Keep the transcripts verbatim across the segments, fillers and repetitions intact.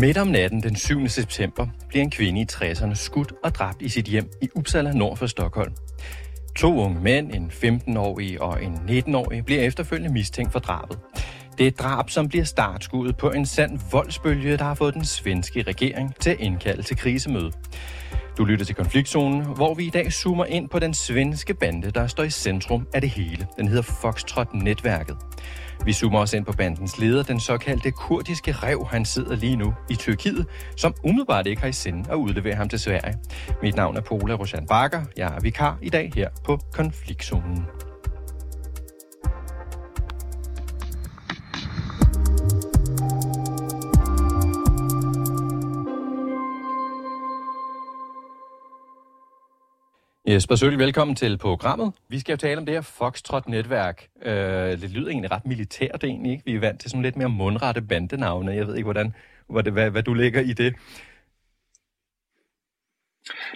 Midt om natten den syvende september bliver en kvinde i tresserne skudt og dræbt i sit hjem i Uppsala nord for Stockholm. To unge mænd, en femten-årig og en nitten-årig, bliver efterfølgende mistænkt for drabet. Det er et drab, som bliver startskuddet på en sand voldsbølge, der har fået den svenske regering til at indkalde til krisemøde. Du lytter til Konfliktzonen, hvor vi i dag zoomer ind på den svenske bande, der står i centrum af det hele. Den hedder Foxtrot-netværket. Vi zoomer også ind på bandens leder, den såkaldte kurdiske ræv. Han sidder lige nu i Tyrkiet, som umiddelbart ikke har i sinde at udlevere ham til Sverige. Mit navn er Pola Rojan Bagger. Jeg er vikar i dag her på Konfliktzonen. Jesper Sølck, velkommen til programmet. Vi skal jo tale om det her Foxtrot-netværk. Øh, det lyder egentlig ret militært egentlig, ikke? Vi er vant til sådan lidt mere mundrette bandenavne. Jeg ved ikke, hvordan, hvad, hvad, hvad du lægger i det.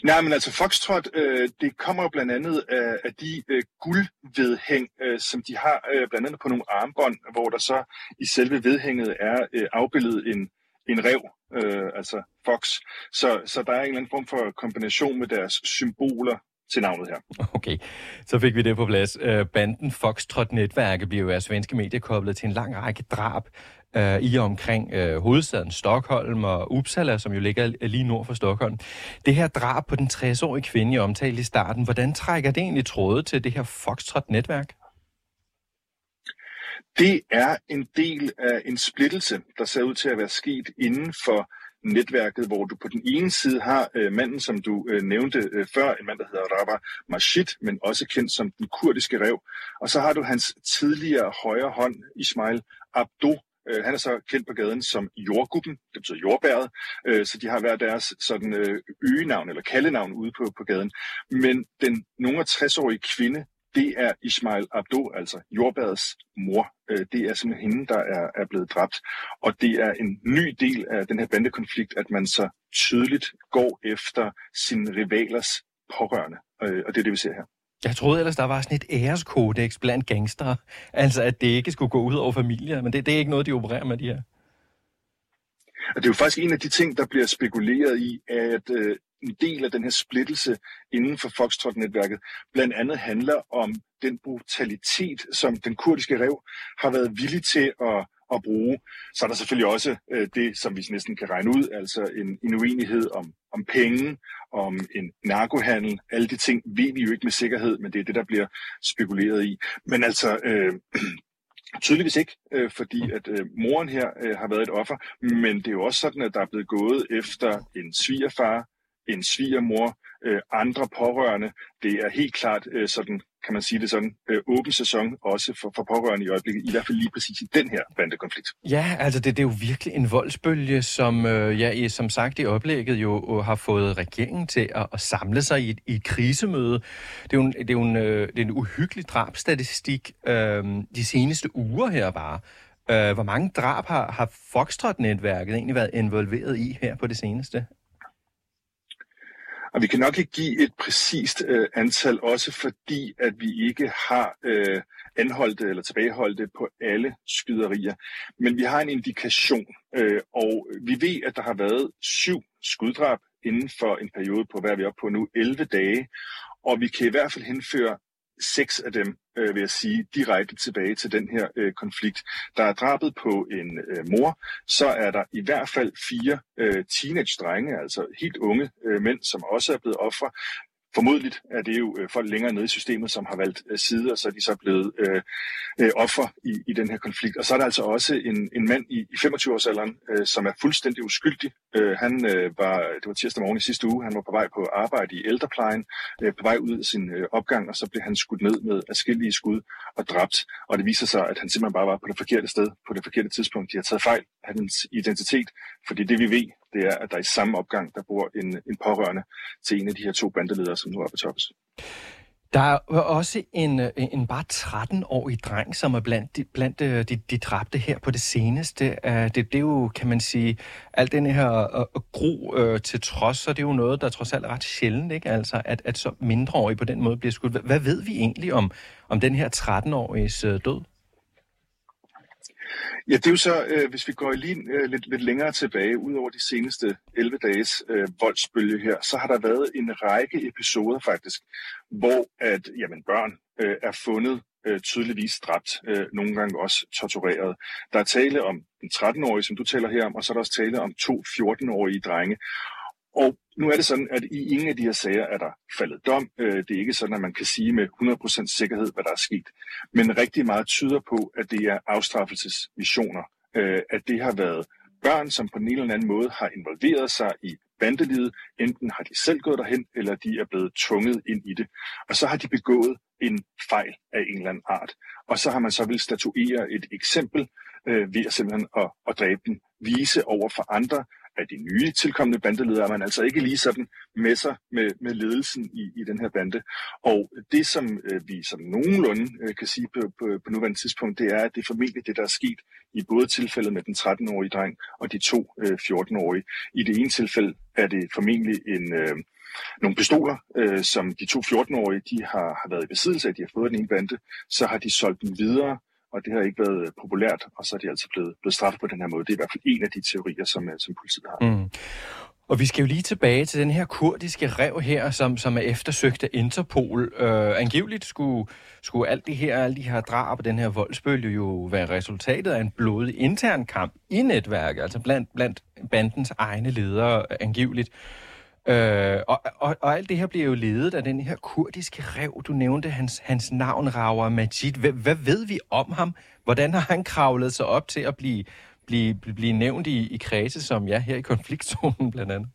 Nej, men altså Foxtrot, øh, det kommer jo blandt andet af, af de øh, guldvedhæng, øh, som de har øh, blandt andet på nogle armbånd, hvor der så i selve vedhænget er øh, afbildet en, en ræv. Øh, altså Fox. Så, så der er en eller anden form for kombination med deres symboler til navnet her. Okay, så fik vi det på plads. Banden Foxtrot-netværket bliver jo af svenske medier koblet til en lang række drab øh, i og omkring øh, hovedstaden Stockholm og Uppsala, som jo ligger lige nord for Stockholm. Det her drab på den tres-årige kvinde, jeg omtalte i starten, hvordan trækker det egentlig tråde til det her Foxtrot-netværk? Det er en del af en splittelse, der ser ud til at være sket inden for netværket, hvor du på den ene side har øh, manden, som du øh, nævnte øh, før, en mand, der hedder Rawa Majid, men også kendt som den kurdiske ræv. Og så har du hans tidligere højre hånd, Ismail Abdo. Øh, han er så kendt på gaden som jordgubben, det betyder jordbæret, øh, så de har hver deres sådan øh, øgenavn eller kaldenavn ude på, på gaden. Men den nogen tres-årige kvinde, det er Ismail Abdo, altså jordbærets mor. Det er simpelthen hende, der er, er blevet dræbt. Og det er en ny del af den her bandekonflikt, at man så tydeligt går efter sine rivalers pårørende. Og det er det, vi ser her. Jeg troede ellers, der var sådan et æreskodex blandt gangstere. Altså, at det ikke skulle gå ud over familier. Men det, det er ikke noget, de opererer med, de her. Og det er jo faktisk en af de ting, der bliver spekuleret i, at øh, en del af den her splittelse inden for Foxtrot-netværket blandt andet handler om den brutalitet, som den kurdiske ræv har været villig til at, at bruge. Så er der selvfølgelig også øh, det, som vi næsten kan regne ud, altså en, en uenighed om, om penge, om en narkohandel. Alle de ting ved vi jo ikke med sikkerhed, men det er det, der bliver spekuleret i. Men altså... Øh, Tydeligvis ikke, øh, fordi at øh, moren her øh, har været et offer, men det er jo også sådan, at der er blevet gået efter en svigerfar, en svigermor, øh, andre pårørende. Det er helt klart øh, sådan, kan man sige det sådan, øh, åben sæson også for, for pårørende i øjeblikket, i hvert fald lige præcis i den her bandekonflikt. Ja, altså det, det er jo virkelig en voldsbølge, som øh, ja, som sagt i oplægget jo øh, har fået regeringen til at, at samle sig i et, i et krisemøde. Det er jo en, det er jo en, øh, det er en uhyggelig drabstatistik øh, de seneste uger her bare. Øh, hvor mange drab har, har Foxtrot-netværket egentlig været involveret i her på det seneste? Og vi kan nok ikke give et præcist øh, antal, også fordi, at vi ikke har øh, anholdte eller tilbageholdte på alle skyderier. Men vi har en indikation, øh, og vi ved, at der har været syv skuddrab inden for en periode på, hvad er vi oppe på nu, elleve dage. Og vi kan i hvert fald henføre seks af dem, øh, vil jeg sige, direkte tilbage til den her øh, konflikt. Der er drabet på en øh, mor, så er der i hvert fald fire øh, teenage-drenge, altså helt unge øh, mænd, som også er blevet ofre. Formodligt er det jo øh, folk længere nede i systemet, som har valgt øh, side, og så er de så blevet øh, øh, ofre i, i den her konflikt. Og så er der altså også en, en mand i, i femogtyve-årsalderen, øh, som er fuldstændig uskyldig. Øh, han øh, var, det var tirsdag morgen i sidste uge, han var på vej på arbejde i ældreplejen, øh, på vej ud af sin øh, opgang, og så blev han skudt ned med adskillige skud og dræbt. Og det viser sig, at han simpelthen bare var på det forkerte sted, på det forkerte tidspunkt. De har taget fejl af hans identitet, fordi det vi ved, det er, at der i samme opgang, der bor en, en pårørende til en af de her to bandeledere, som nu er på toppes. Der er også en, en bare tretten-årig dreng, som er blandt, de, blandt de, de dræbte her på det seneste. Det, det er jo, kan man sige, alt den her uh, gro uh, til trods, så det er jo noget, der trods alt er ret sjældent, ikke? Altså, at, at så mindreårige på den måde bliver skudt. Hvad ved vi egentlig om, om den her tretten-åriges uh, død? Ja, det er jo så, øh, hvis vi går lige øh, lidt, lidt længere tilbage, ud over de seneste elleve dages øh, voldsbølge her, så har der været en række episoder faktisk, hvor at, jamen, børn øh, er fundet øh, tydeligvis dræbt, øh, nogle gange også tortureret. Der er tale om en tretten-årig, som du taler her om, og så er der også tale om to fjorten-årige drenge. Og nu er det sådan, at i ingen af de her sager er der faldet dom. Det er ikke sådan, at man kan sige med hundrede procent sikkerhed, hvad der er sket. Men rigtig meget tyder på, at det er afstraffelsesmissioner. At det har været børn, som på en eller anden måde har involveret sig i bandelivet. Enten har de selv gået derhen, eller de er blevet tvunget ind i det. Og så har de begået en fejl af en eller anden art. Og så har man så vil statuere et eksempel ved at simpelthen at, at dræbe dem. Vise over for andre, at de nye tilkommende bandeledere, man altså ikke lige sådan med sig med, med ledelsen i, i den her bande. Og det, som øh, vi som nogenlunde øh, kan sige på, på, på nuværende tidspunkt, det er, at det er formentlig det, der er sket i både tilfældet med den tretten-årige dreng og de to øh, fjorten-årige. I det ene tilfælde er det formentlig en... Øh, Nogle pistoler, øh, som de to fjorten-årige de har, har været i besiddelse af, de har fået den ene bande, så har de solgt dem videre, og det har ikke været populært, og så er de altså blevet, blevet straffet på den her måde. Det er i hvert fald en af de teorier, som, som politiet har. Mm. Og vi skal jo lige tilbage til den her kurdiske ræv her, som, som er eftersøgt af Interpol. Øh, angiveligt skulle, skulle alt det her, alle de her drab og den her voldsbølge jo være resultatet af en blodig intern kamp i netværket, altså blandt, blandt bandens egne ledere angiveligt. Øh, og, og, og alt det her bliver jo ledet af den her kurdiske ræv. Du nævnte hans, hans navn, Rawa Majid. Hvad, hvad ved vi om ham? Hvordan har han kravlet sig op til at blive, blive, blive nævnt i, i kredse, som jeg ja, her i konfliktzonen blandt andet?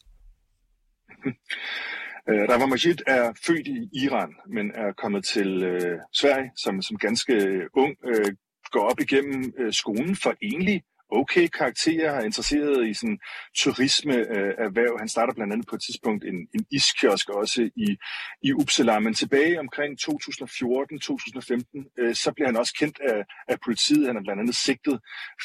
Rawa Majid er født i Iran, men er kommet til øh, Sverige som, som ganske ung, øh, går op igennem øh, skolen for egentlig okay karakterer, er interesseret i sådan turismeerhverv. Øh, han starter blandt andet på et tidspunkt en, en iskiosk også i, i Uppsala, men tilbage omkring to tusind fjorten til to tusind femten, øh, så bliver han også kendt af, af politiet. Han er blandt andet sigtet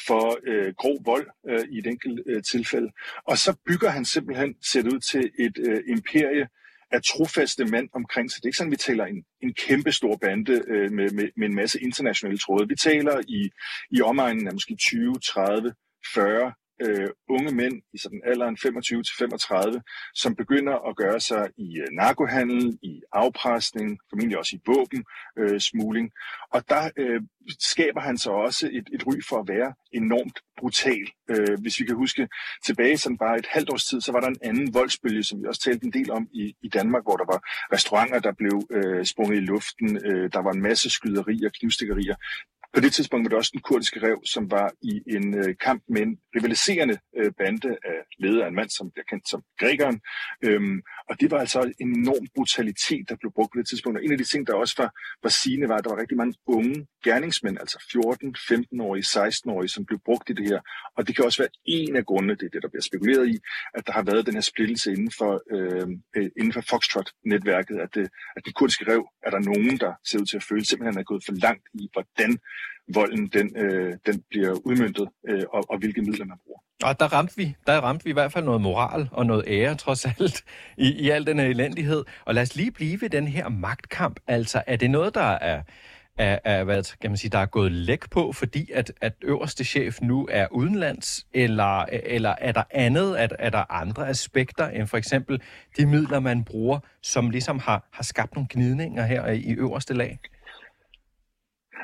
for øh, grov vold øh, i et enkelt øh, tilfælde. Og så bygger han simpelthen, ser det ud til, et øh, imperie af trofaste mand omkring sig. Det er ikke sådan, vi taler en, en kæmpe stor bande øh, med, med, med en masse internationale tråde. Vi taler i, i omegnen af måske tyve, tredive, fyrre øh, unge mænd i sådan alderen femogtyve til femogtredive, som begynder at gøre sig i øh, narkohandel, i afpresning, formentlig også i våben, øh, smugling. Og der øh, skaber han så også et, et ry for at være enormt brutal. Øh, hvis vi kan huske tilbage sådan bare et halvt års tid, så var der en anden voldsbølge, som vi også talte en del om i, i Danmark, hvor der var restauranter, der blev øh, sprunget i luften, øh, der var en masse skyderier, knivstikkerier. På det tidspunkt var det også den kurdiske ræv, som var i en øh, kamp med en rivaliserende øh, bande af leder af en mand, som bliver kendt som Grækeren. Øhm, og det var altså en enorm brutalitet, der blev brugt på det tidspunkt. Og en af de ting, der også var, var sigende, var, at der var rigtig mange unge gerningsmænd, altså fjorten, femten-årige, seksten-årige, som blev brugt i det her. Og det kan også være en af grundene, det er det, der bliver spekuleret i, at der har været den her splittelse inden for, øh, inden for Foxtrot-netværket, at, det, at den kurdiske ræv er der nogen, der ser ud til at føle, simpelthen er gået for langt i, hvordan volden, den, øh, den bliver udmøntet, øh, og, og hvilke midler man bruger. Og der ramte vi, der ramte vi i hvert fald noget moral og noget ære, trods alt, i, i al den her elendighed. Og lad os lige blive ved den her magtkamp. Altså, er det noget, der er, er, er hvad kan man sige, der er gået læk på, fordi at, at øverste chef nu er udenlands, eller, eller er der andet, at er der andre aspekter, end for eksempel de midler, man bruger, som ligesom har, har skabt nogle gnidninger her i øverste lag?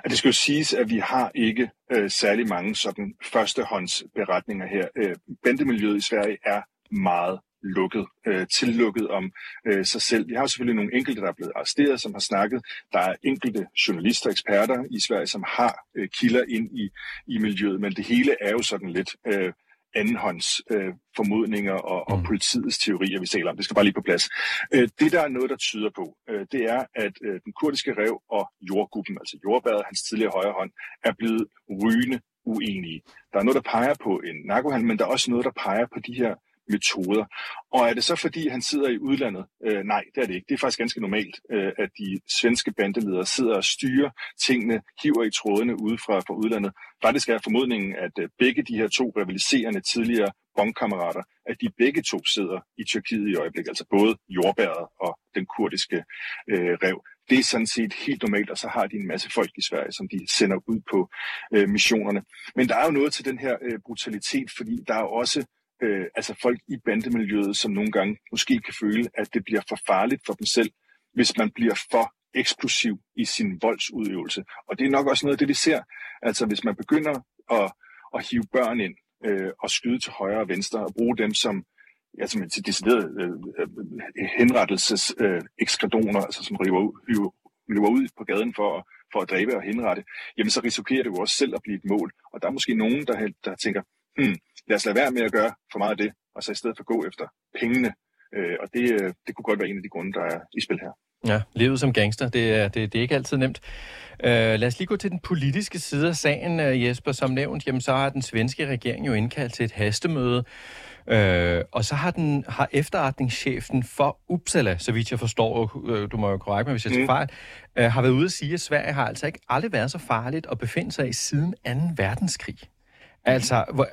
Det skal jo siges, at vi har ikke øh, særlig mange sådan førstehåndsberetninger her. Øh, bandemiljøet i Sverige er meget lukket, øh, tillukket om øh, sig selv. Vi har selvfølgelig nogle enkelte, der er blevet arresteret, som har snakket. Der er enkelte journalister og eksperter i Sverige, som har øh, kilder ind i, i miljøet, men det hele er jo sådan lidt... Øh, andenhånds øh, formodninger og, og politiets teorier, vi taler om. Det skal bare lige på plads. Øh, det, der er noget, der tyder på, øh, det er, at øh, den kurdiske ræv og jordgruppen, altså jordbæret, hans tidligere højre hånd, er blevet rygende uenige. Der er noget, der peger på en narkohandel, men der er også noget, der peger på de her metoder. Og er det så, fordi han sidder i udlandet? Øh, nej, det er det ikke. Det er faktisk ganske normalt, øh, at de svenske bandeledere sidder og styrer tingene, hiver i trådene ude fra, fra udlandet. Faktisk er formodningen, at øh, begge de her to rivaliserende tidligere bondkammerater, at de begge to sidder i Tyrkiet i øjeblikket, altså både jordbæret og den kurdiske øh, ræv. Det er sådan set helt normalt, og så har de en masse folk i Sverige, som de sender ud på øh, missionerne. Men der er jo noget til den her øh, brutalitet, fordi der er også øh, altså folk i bandemiljøet, som nogle gange måske kan føle, at det bliver for farligt for dem selv, hvis man bliver for eksplosiv i sin voldsudøvelse. Og det er nok også noget af det, vi ser. Altså hvis man begynder at, at hive børn ind øh, og skyde til højre og venstre og bruge dem som altså til deciderede øh, henrettelses øh, ekskredoner, altså som løber ud på gaden for at, for at dræbe og henrette, jamen så risikerer det jo også selv at blive et mål. Og der er måske nogen, der, der tænker, hmm, lad os lade være med at gøre for meget af det, og så i stedet for gå efter pengene. Øh, og det, det kunne godt være en af de grunde, der er i spil her. Ja, livet som gangster, det er, det, det er ikke altid nemt. Uh, lad os lige gå til den politiske side af sagen, uh, Jesper. Som nævnt, jamen, så har den svenske regering jo indkaldt til et hastemøde, uh, og så har, den, har efterretningschefen for Uppsala, så vidt jeg forstår, uh, du må jo korrekt mig, hvis jeg tager fejl, mm. uh, har været ude at sige, at Sverige har altså ikke aldrig været så farligt at befinde sig i siden anden verdenskrig. Mm. Altså, hvor,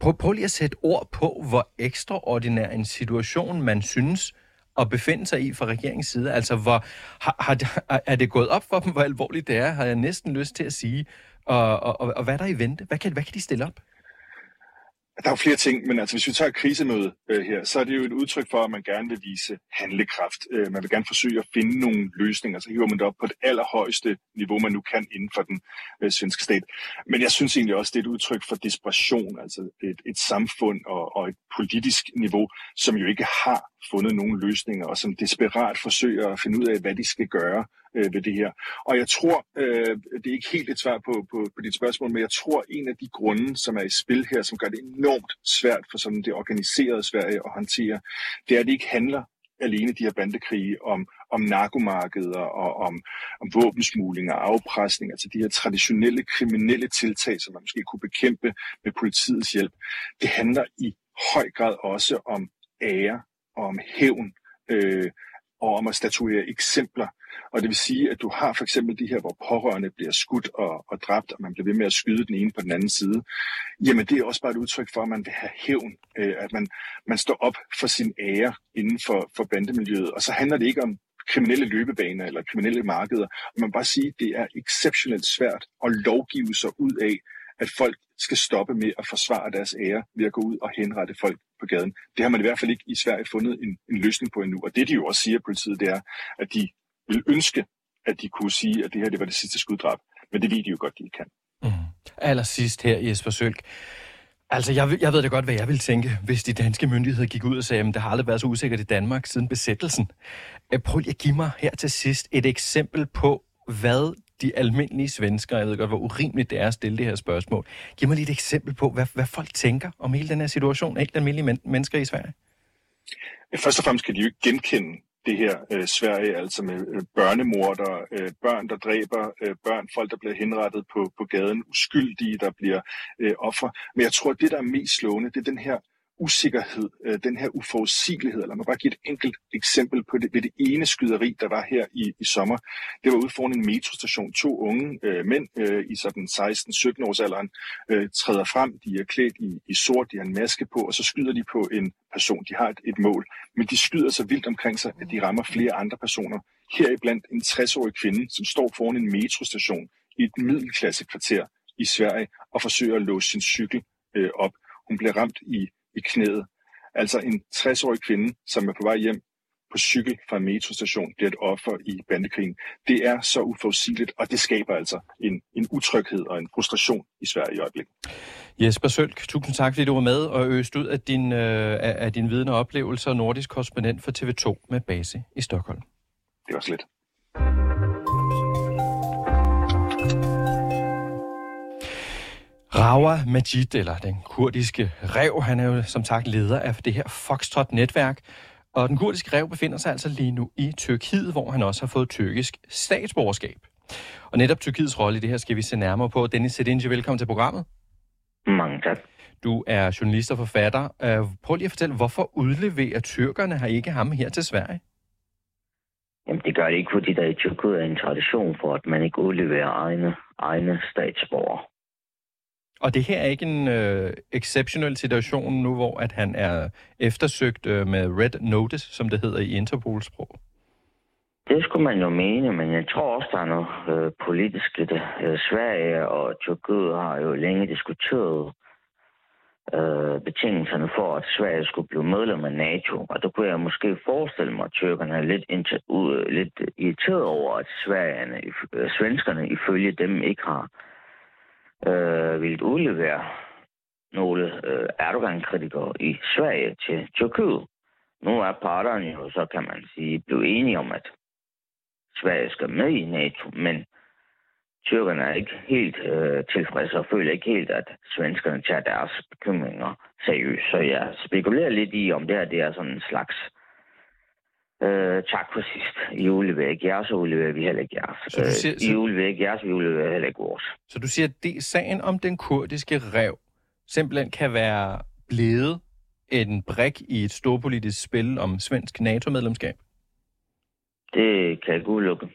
prøv, prøv lige at sætte ord på, hvor ekstraordinær en situation man synes at befinde sig i fra regeringens side. Altså, hvor har, har, er det gået op for dem, hvor alvorligt det er, har jeg næsten lyst til at sige. Og, og, og, og hvad er der i vente? Hvad kan, hvad kan de stille op? Der er jo flere ting, men altså, hvis vi tager et krisemøde øh, her, så er det jo et udtryk for, at man gerne vil vise handlekraft. Øh, man vil gerne forsøge at finde nogle løsninger, så hiver man det op på det allerhøjeste niveau, man nu kan inden for den øh, svenske stat. Men jeg synes egentlig også, det er et udtryk for desperation, altså et, et samfund og, og et politisk niveau, som jo ikke har fundet nogle løsninger, og som desperat forsøger at finde ud af, hvad de skal gøre øh, ved det her. Og jeg tror, øh, det er ikke helt et svar på, på, på dit spørgsmål, men jeg tror, en af de grunde, som er i spil her, som gør det enormt svært for sådan det organiserede Sverige at håndtere, det er, at det ikke handler alene de her bandekrige om, om narkomarkeder og om, om våbensmugling og afpresning, altså de her traditionelle kriminelle tiltag, som man måske kunne bekæmpe med politiets hjælp. Det handler i høj grad også om ære og om hævn, øh, og om at statuere eksempler. Og det vil sige, at du har for eksempel de her, hvor pårørende bliver skudt og, og dræbt, og man bliver ved med at skyde den ene på den anden side. Jamen det er også bare et udtryk for, at man vil have hævn, øh, at man, man står op for sin ære inden for, for bandemiljøet. Og så handler det ikke om kriminelle løbebaner eller kriminelle markeder. Man må bare sige, at det er exceptionelt svært at lovgive sig ud af, at folk skal stoppe med at forsvare deres ære ved at gå ud og henrette folk på gaden. Det har man i hvert fald ikke i Sverige fundet en, en løsning på endnu. Og det de jo også siger i politiet, det er, at de vil ønske, at de kunne sige, at det her det var det sidste skuddrab. Men det ved de jo godt, de ikke kan. Mm. Allersidst her, Jesper Sølck. Altså, jeg, jeg ved da godt, hvad jeg ville tænke, hvis de danske myndigheder gik ud og sagde, at det har aldrig været så usikkert i Danmark siden besættelsen. Prøv lige at give mig her til sidst et eksempel på, hvad de almindelige svenskere, jeg ved godt, hvor urimeligt det er at stille det her spørgsmål. Giv mig lige et eksempel på, hvad, hvad folk tænker om hele den her situation, helt almindelige men- mennesker i Sverige. Først og fremmest kan de jo ikke genkende det her øh, Sverige, altså med øh, børnemorder, øh, børn, der dræber, øh, børn, folk, der bliver henrettet på, på gaden, uskyldige, der bliver øh, ofre. Men jeg tror, det, der er mest slående, det er den her usikkerhed, den her uforudsigelighed. Lad mig bare give et enkelt eksempel på det, ved det ene skyderi, der var her i, i sommer. Det var ude foran en metrostation. To unge øh, mænd øh, i sådan seksten sytten års alderen øh, træder frem. De er klædt i, i sort, de har en maske på, og så skyder de på en person. De har et, et mål, men de skyder så vildt omkring sig, at de rammer flere andre personer. Heriblandt en tres-årig kvinde, som står foran en metrostation i et middelklassekvarter i Sverige og forsøger at låse sin cykel øh, op. Hun bliver ramt i i knæet. Altså en tres-årig kvinde, som er på vej hjem på cykel fra en metrostation, bliver et offer i bandekrigen. Det er så uforudsigeligt, og det skaber altså en, en utryghed og en frustration i Sverige i øjeblikket. Jesper Sølck, tusind tak, fordi du var med og øste ud af din, øh, af din viden og oplevelser, nordisk korrespondent for T V to med base i Stockholm. Det var slet. Rawa Majid, eller den kurdiske ræv, han er jo som sagt leder af det her Foxtrot-netværk. Og den kurdiske ræv befinder sig altså lige nu i Tyrkiet, hvor han også har fået tyrkisk statsborgerskab. Og netop Tyrkiets rolle i det her skal vi se nærmere på. Deniz Serinci, velkommen til programmet. Mange tak. Du er journalist og forfatter. Prøv lige at fortælle, hvorfor udleverer tyrkerne her ikke ham her til Sverige? Jamen det gør det ikke, fordi der i Tyrkiet er en tradition for, at man ikke udleverer egne, egne statsborger. Og det her er ikke en øh, exceptionel situation nu, hvor at han er eftersøgt øh, med red notice, som det hedder i Interpol-sprog? Det det skulle man jo mene, men jeg tror også, der er noget øh, politisk i det. Øh, Sverige og Tyrkiet har jo længe diskuteret øh, betingelserne for, at Sverige skulle blive medlem af NATO. Og der kunne jeg måske forestille mig, at tyrkerne er lidt, inter- ud, lidt irriteret over, at Sverigerne, øh, svenskerne ifølge dem ikke har øh, vildt udlevere nogle øh, Erdogan-kritikere i Sverige til Tyrkiet. Nu er parterne jo, så kan man sige, blevet enige om, at Sverige skal med i NATO, men tyrkerne er ikke helt øh, tilfredse og føler ikke helt, at svenskerne tager deres bekymringer seriøst. Så jeg spekulerer lidt i, om det her det er sådan en slags øh, tak for sidst. I udleverer ikke jeres, så udleverer vi heller ikke jeres. Så siger, så... I udleverer ikke jeres, vi udleverer heller ikke vores. Så du siger, at det, sagen om den kurdiske ræv simpelthen kan være blevet en brik i et storpolitisk spil om svensk NATO-medlemskab? Det kan jeg ikke udelukke.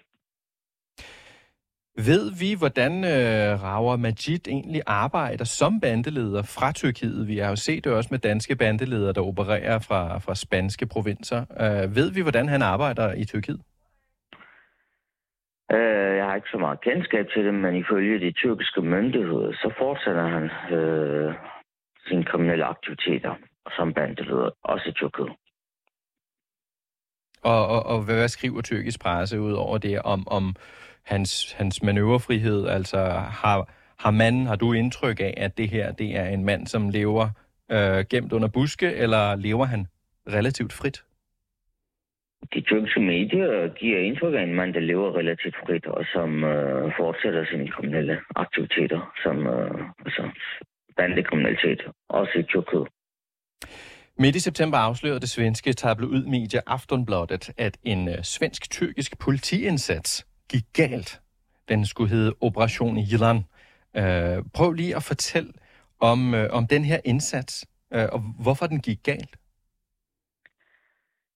Ved vi, hvordan øh, Rawa Majid egentlig arbejder som bandeleder fra Tyrkiet? Vi har jo set det også med danske bandeledere, der opererer fra, fra spanske provinser. Øh, ved vi, hvordan han arbejder i Tyrkiet? Øh, jeg har ikke så meget kendskab til det, men ifølge de tyrkiske myndigheder, så fortsætter han øh, sine kriminelle aktiviteter som bandeleder, også i Tyrkiet. Og, og, og hvad skriver tyrkisk presse ud over det om, om hans, hans manøvrefrihed? Altså har, har manden, har du indtryk af, at det her det er en mand, som lever øh, gemt under buske, eller lever han relativt frit? De tyrkiske medier giver indtryk af en mand, der lever relativt frit, og som øh, fortsætter sine kriminelle aktiviteter, som øh, altså bandekriminalitet, også i Tyrkiet. Midt i september afslørede det svenske tabloidmedie Aftonbladet, at en svensk-tyrkisk politiindsats gik galt. Den skulle hedde Operation Ilan. Øh, prøv lige at fortælle om, øh, om den her indsats, øh, og hvorfor den gik galt.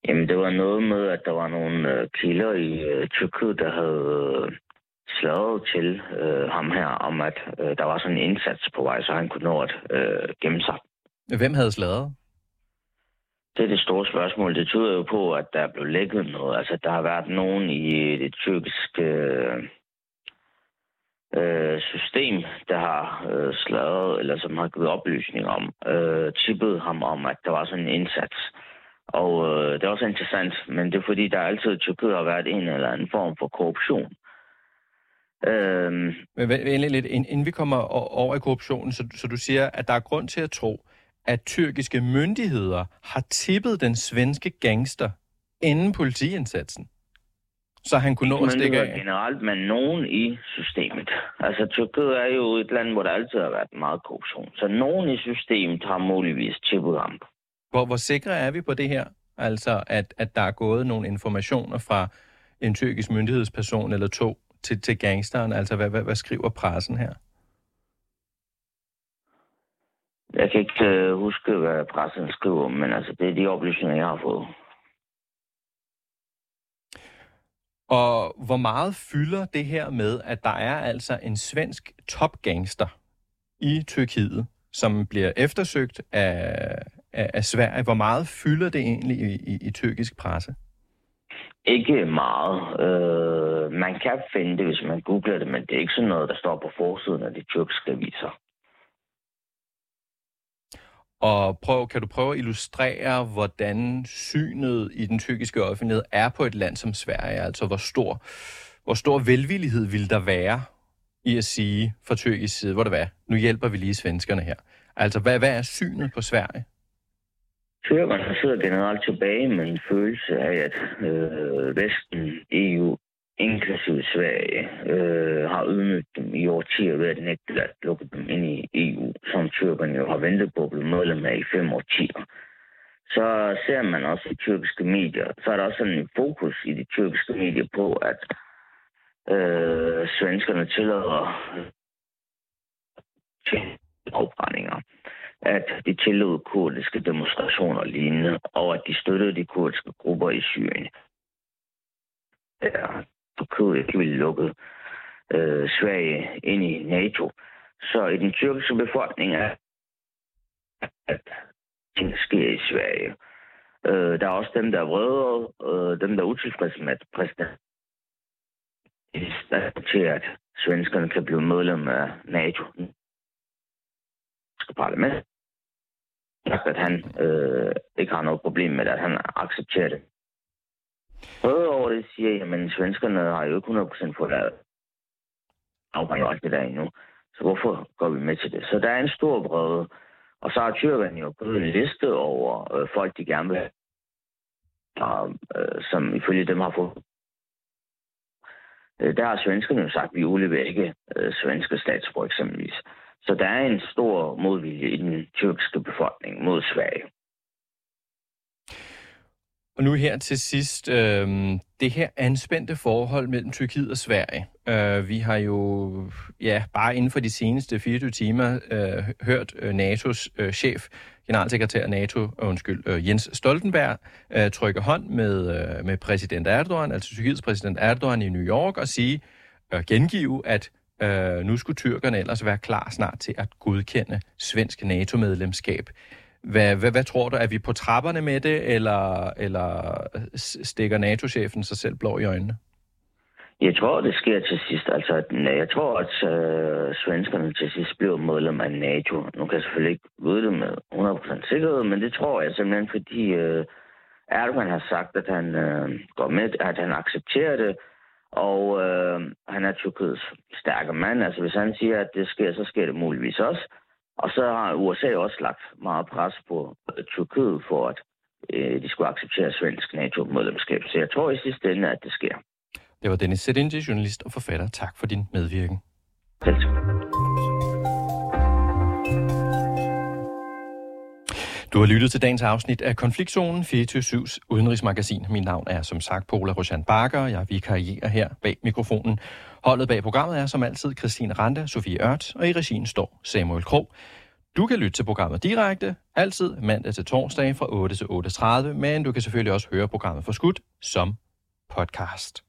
Jamen, det var noget med, at der var nogle øh, kilder i øh, Tyrkiet, der havde øh, slået til øh, ham her, om at øh, der var sådan en indsats på vej, så han kunne nå at øh, gemme sig. Hvem havde sladret? Det er det store spørgsmål. Det tyder jo på, at der er blevet lækket noget. Altså, der har været nogen i det tyrkiske øh, system, der har øh, sladret, eller som har givet oplysninger om, øh, tippet ham om, at der var sådan en indsats. Og øh, det er også interessant, men det er fordi, der altid i Tyrkiet har været en eller anden form for korruption. Øh, men endelig lidt, inden vi kommer over i korruptionen, så, så du siger, at der er grund til at tro, at tyrkiske myndigheder har tippet den svenske gangster inden politiindsatsen, så han kunne nå at stikke af. Generelt, men nogen i systemet. Altså, Tyrkiet er jo et land, hvor der altid har været meget korruption. Så nogen i systemet har muligvis tippet ham. Hvor, hvor sikre er vi på det her? Altså, at, at der er gået nogle informationer fra en tyrkisk myndighedsperson eller to til, til gangsteren? Altså, hvad, hvad, hvad skriver pressen her? Jeg kan ikke øh, huske, hvad pressen skriver, men altså, det er de oplysninger, jeg har fået. Og hvor meget fylder det her med, at der er altså en svensk topgangster i Tyrkiet, som bliver eftersøgt af, af, af Sverige? Hvor meget fylder det egentlig i, i, i tyrkisk presse? Ikke meget. Øh, man kan finde det, hvis man googler det, men det er ikke sådan noget, der står på forsiden af de tyrkiske aviser. Og prøv, kan du prøve at illustrere, hvordan synet i den tyrkiske offentlighed er på et land som Sverige? Altså, hvor stor, hvor stor velvillighed vil der være i at sige fra tyrkisk side, hvor det var, nu hjælper vi lige svenskerne her. Altså, hvad, hvad er synet på Sverige? Tyrkerne sidder generelt tilbage med en følelse af, at øh, Vesten, E U, inklusive Sverige, øh, har ydmygt dem i årtier ved at nægte at lukke dem ind i E U, som tyrkerne jo har ventet på at blive medlem af i fem årtier. Så ser man også i tyrkiske medier, så er der også sådan en fokus i de tyrkiske medier på, at øh, svenskerne tillader afbrændinger, at de tillod kurdiske demonstrationer og lignende, og at de støttede de kurdiske grupper i Syrien. Ja. Tyrkiet ikke ville lukke øh, Sverige ind i NATO. Så i den tyrkiske befolkning er, at ting sker i Sverige. Øh, der er også dem, der er vrede, øh, dem, der er utilfredse med, at præsident til, at svenskerne kan blive medlem af NATO. Parlament. At han øh, ikke har noget problem med det, at han accepterer det. Udover det siger jeg, at svenskerne har jo ikke hundrede procent forladet afgørende alt det der endnu. Så hvorfor går vi med til det? Så der er en stor brede. Og så har tyrkerne jo gået en liste over øh, folk, de gerne vil have, og, øh, som ifølge dem har fået. Øh, der har svenskerne jo sagt, at vi udleverer ikke øh, svenske statsborger eksempelvis. Så der er en stor modvilje i den tyrkiske befolkning mod Sverige. Og nu her til sidst, øh, det her anspændte forhold mellem Tyrkiet og Sverige. Øh, vi har jo ja, bare inden for de seneste fireogtyve timer øh, hørt N A T O's øh, chef, generalsekretær NATO, undskyld, øh, Jens Stoltenberg, øh, trykke hånd med, øh, med præsident Erdogan, altså Tyrkiets præsident Erdogan i New York, og sige, øh, gengive, at øh, nu skulle tyrkerne ellers være klar snart til at godkende svensk NATO-medlemskab. Hvad, hvad, hvad tror du? Er vi på trapperne med det, eller, eller stikker NATO-chefen sig selv blå i øjnene? Jeg tror, det sker til sidst. Altså, at, jeg tror, at øh, svenskerne til sidst bliver medlem af NATO. Nu kan jeg selvfølgelig ikke vide det med hundrede procent sikkerhed, men det tror jeg simpelthen, fordi øh, Erdogan har sagt, at han øh, går med, at han accepterer det, og øh, han er Tyrkiets stærke mand. Altså, hvis han siger, at det sker, så sker det muligvis også. Og så har U S A også lagt meget pres på Tyrkiet for, at øh, de skulle acceptere svensk NATO-medlemskab. Så jeg tror i sidste ende, at det sker. Det var Deniz Serinci, journalist og forfatter. Tak for din medvirken. Selv tak. Du har lyttet til dagens afsnit af Konfliktzonen, fireogtyve syv's udenrigsmagasin. Mit navn er som sagt Pola Rojan Bagger, og jeg vikarierer her bag mikrofonen. Holdet bag programmet er som altid Christine Randa, Sofie Ørt, og i regien står Samuel Krog. Du kan lytte til programmet direkte, altid mandag til torsdag fra otte til otte tredive, men du kan selvfølgelig også høre programmet forskudt som podcast.